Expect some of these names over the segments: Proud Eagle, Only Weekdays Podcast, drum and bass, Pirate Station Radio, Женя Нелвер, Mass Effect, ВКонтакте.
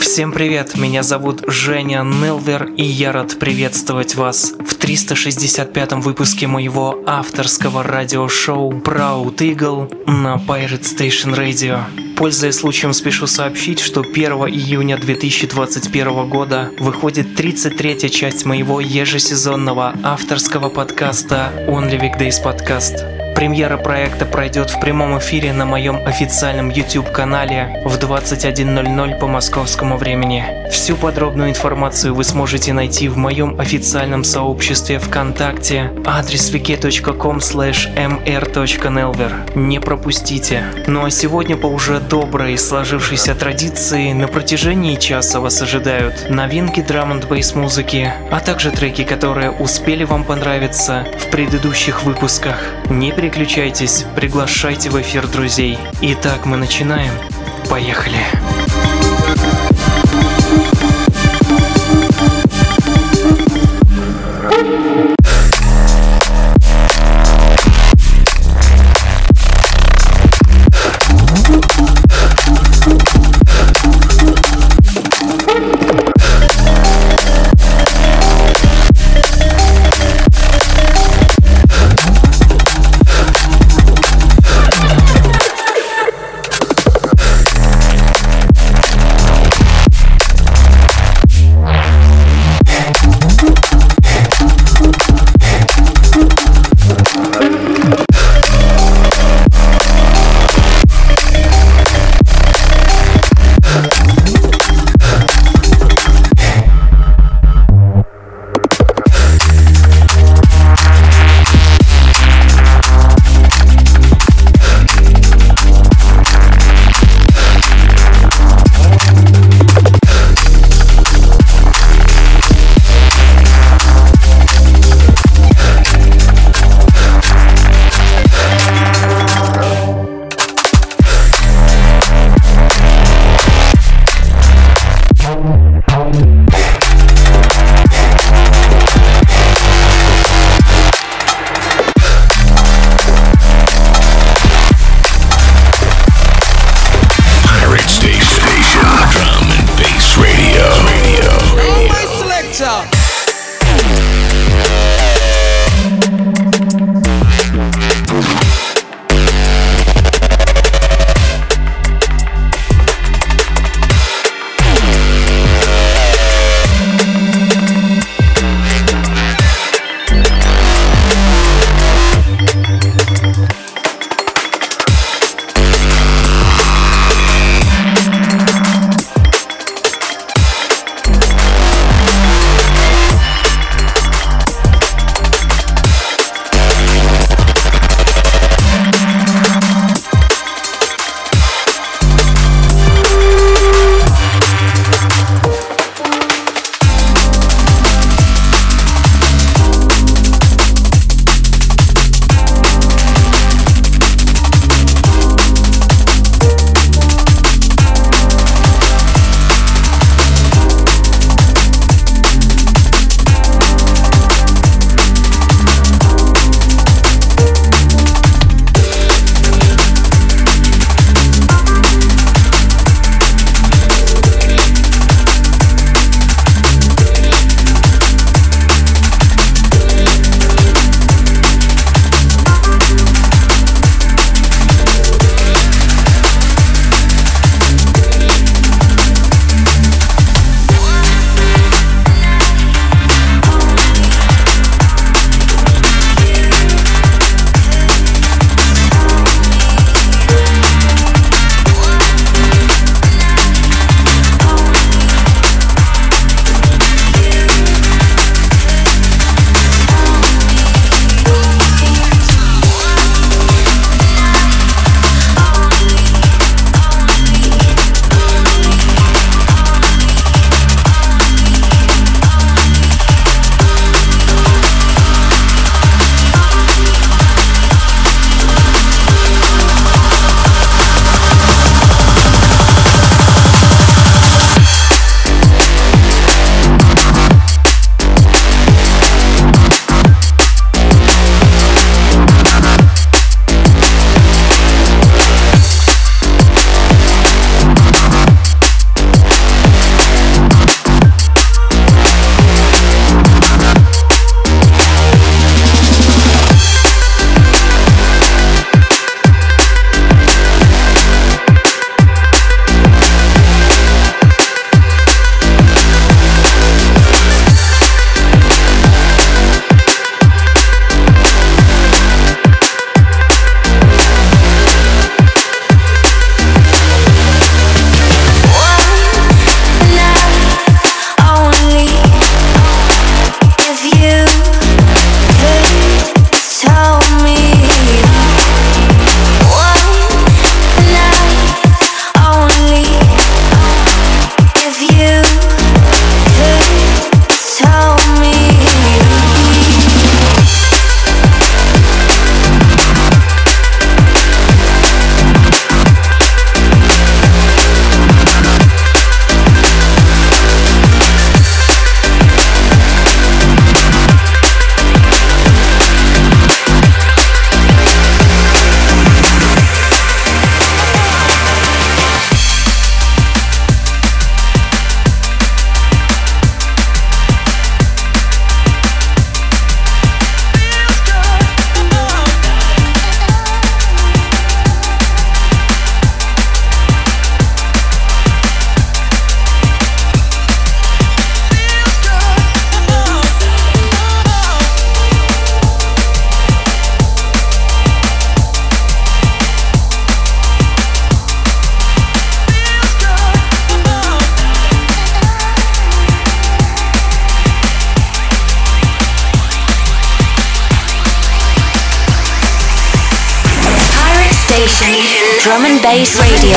Всем привет, меня зовут Женя Нелвер, и я рад приветствовать вас в 365-м выпуске моего авторского радиошоу Proud Eagle на Pirate Station Radio. Пользуясь случаем, спешу сообщить, что 1 июня 2021 года выходит 33-я часть моего ежесезонного авторского подкаста Only Weekdays Podcast. Премьера проекта пройдет в прямом эфире на моем официальном YouTube-канале в 21:00 по московскому времени. Всю подробную информацию вы сможете найти в моем официальном сообществе ВКонтакте, адрес vk.com/mr.nelver. Не пропустите. Ну а сегодня по уже доброй сложившейся традиции на протяжении часа вас ожидают новинки drum and bass музыки, а также треки, которые успели вам понравиться в предыдущих выпусках. Не переключайтесь, приглашайте в эфир друзей. Итак, мы начинаем. Поехали! Station Drum and Bass Radio.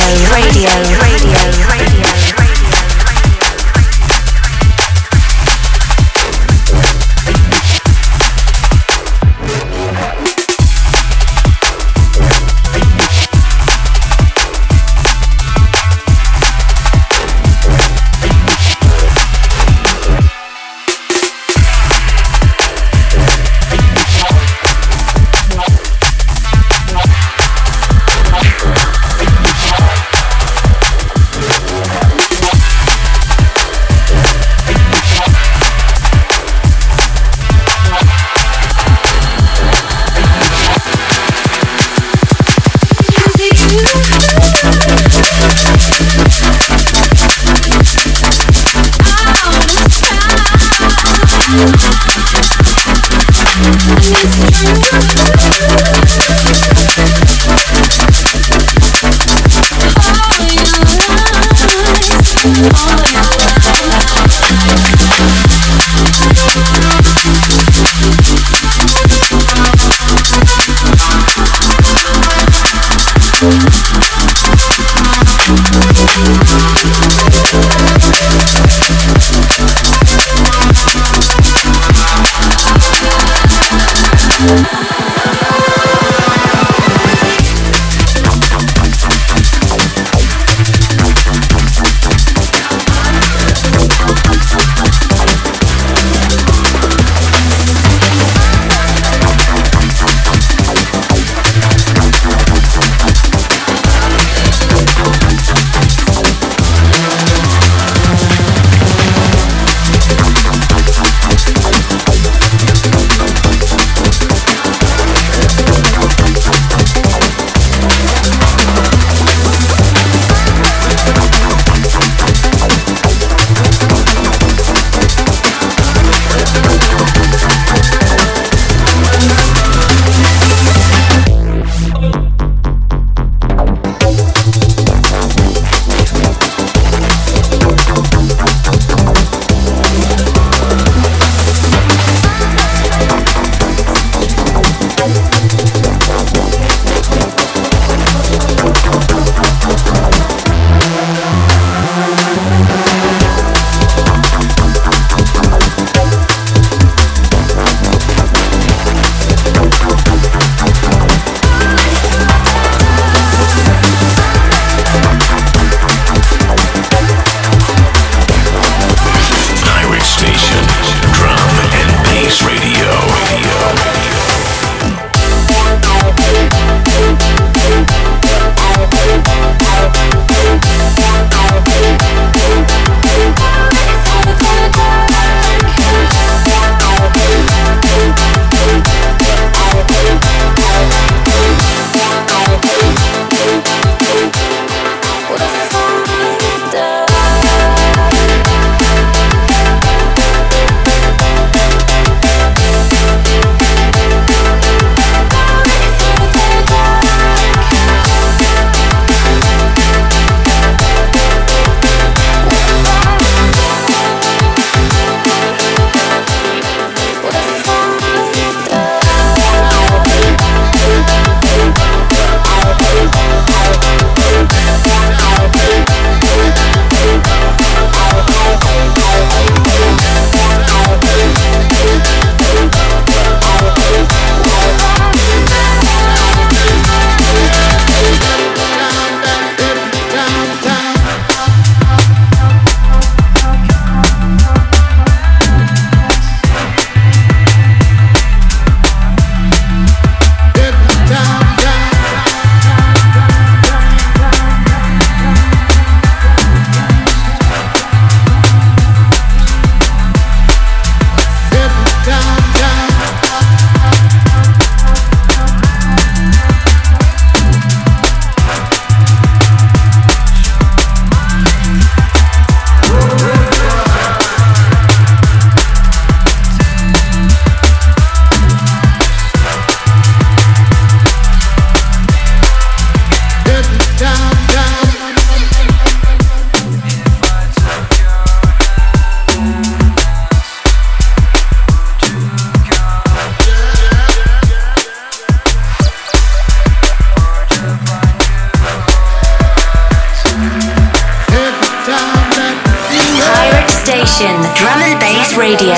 Radio.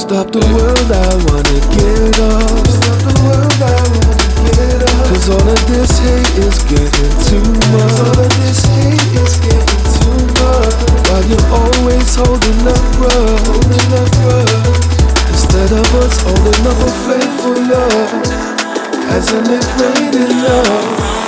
Stop the world, I wanna get off. Stop the world, I wanna get off. 'Cause all of this hate is getting too much. 'Cause all of this hate is getting too much. While you're always holding up rough, holding up rough. Instead of us holding up a flame for love. Hasn't it made it love?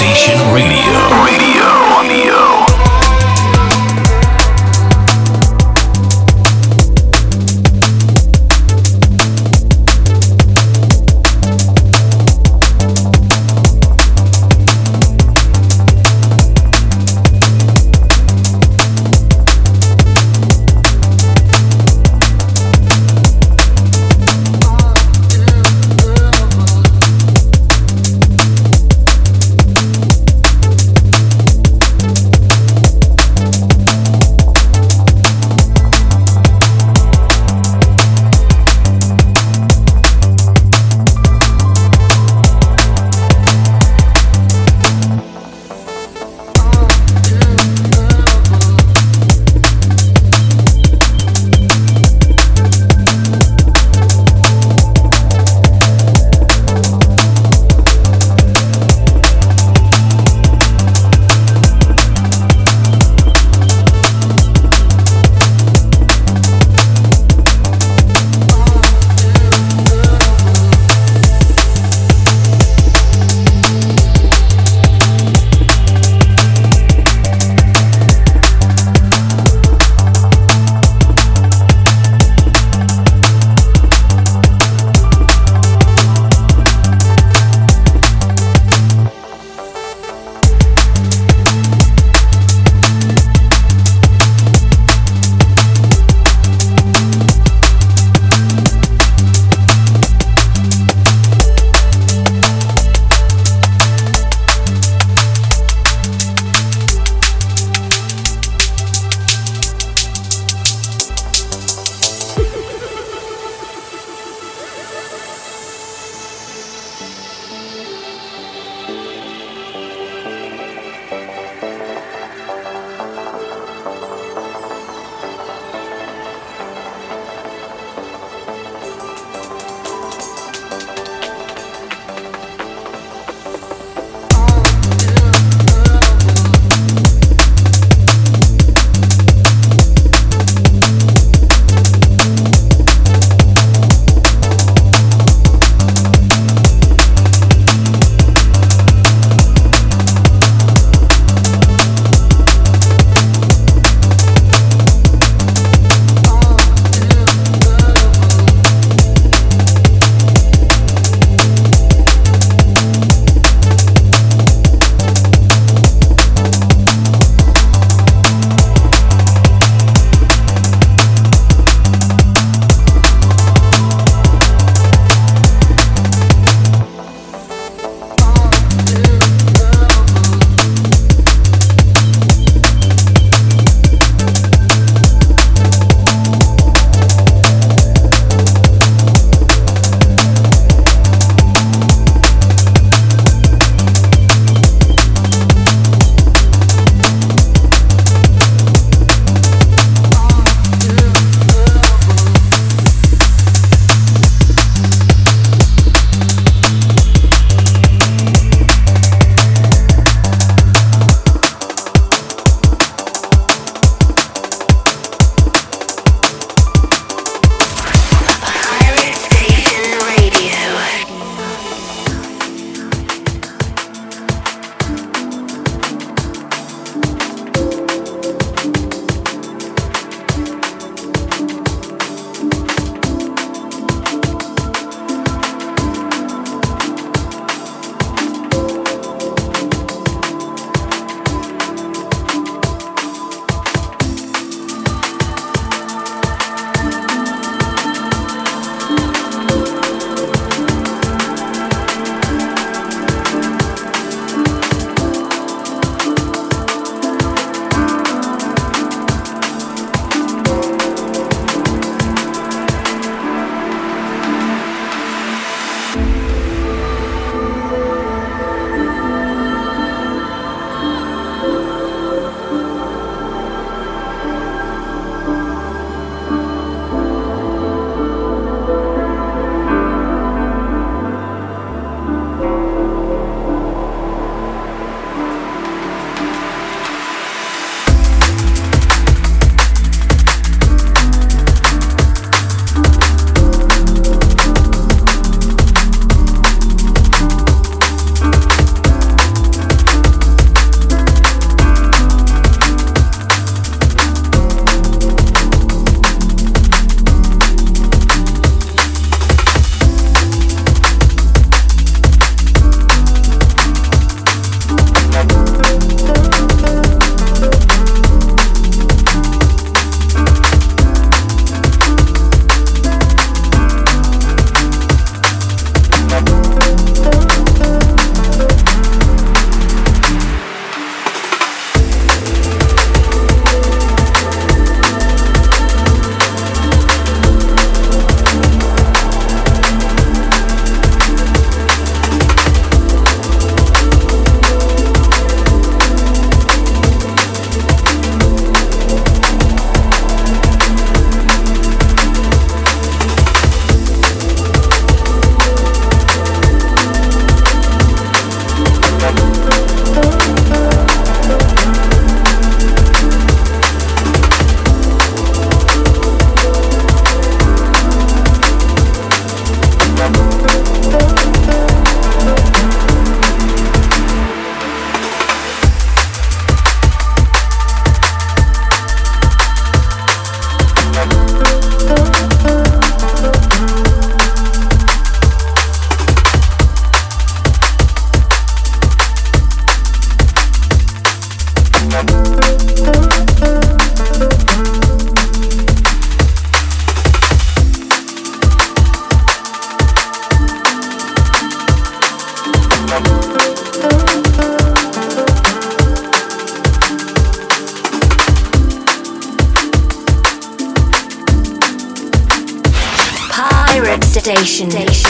Station Radio.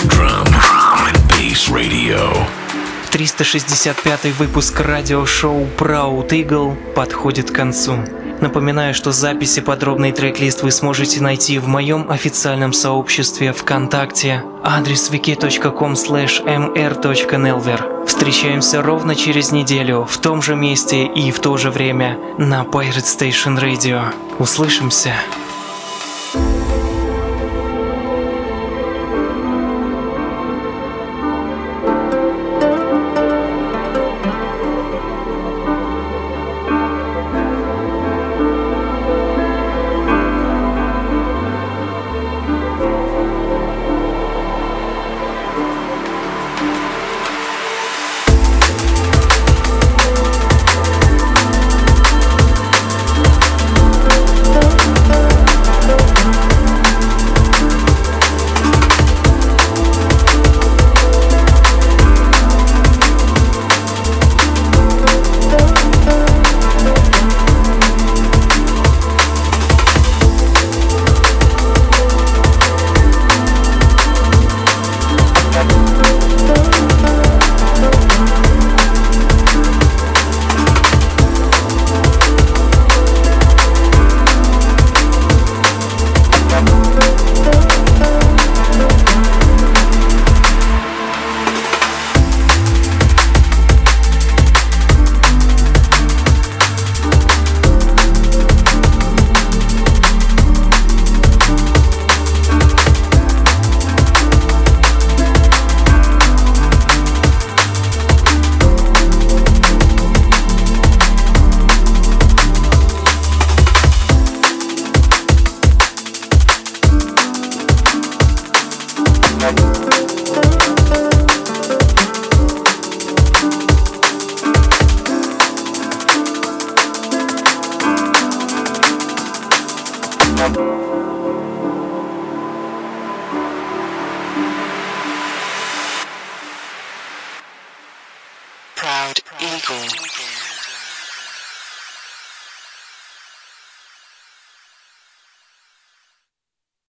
Drum and bass radio. 365-й выпуск радиошоу Proud Eagle подходит к концу. Напоминаю, что записи и подробный трек-лист вы сможете найти в моем официальном сообществе ВКонтакте. Адрес wiki.com/mr.nelver. Встречаемся ровно через неделю в том же месте и в то же время на Pirate Station Radio. Услышимся! Proud Eagle.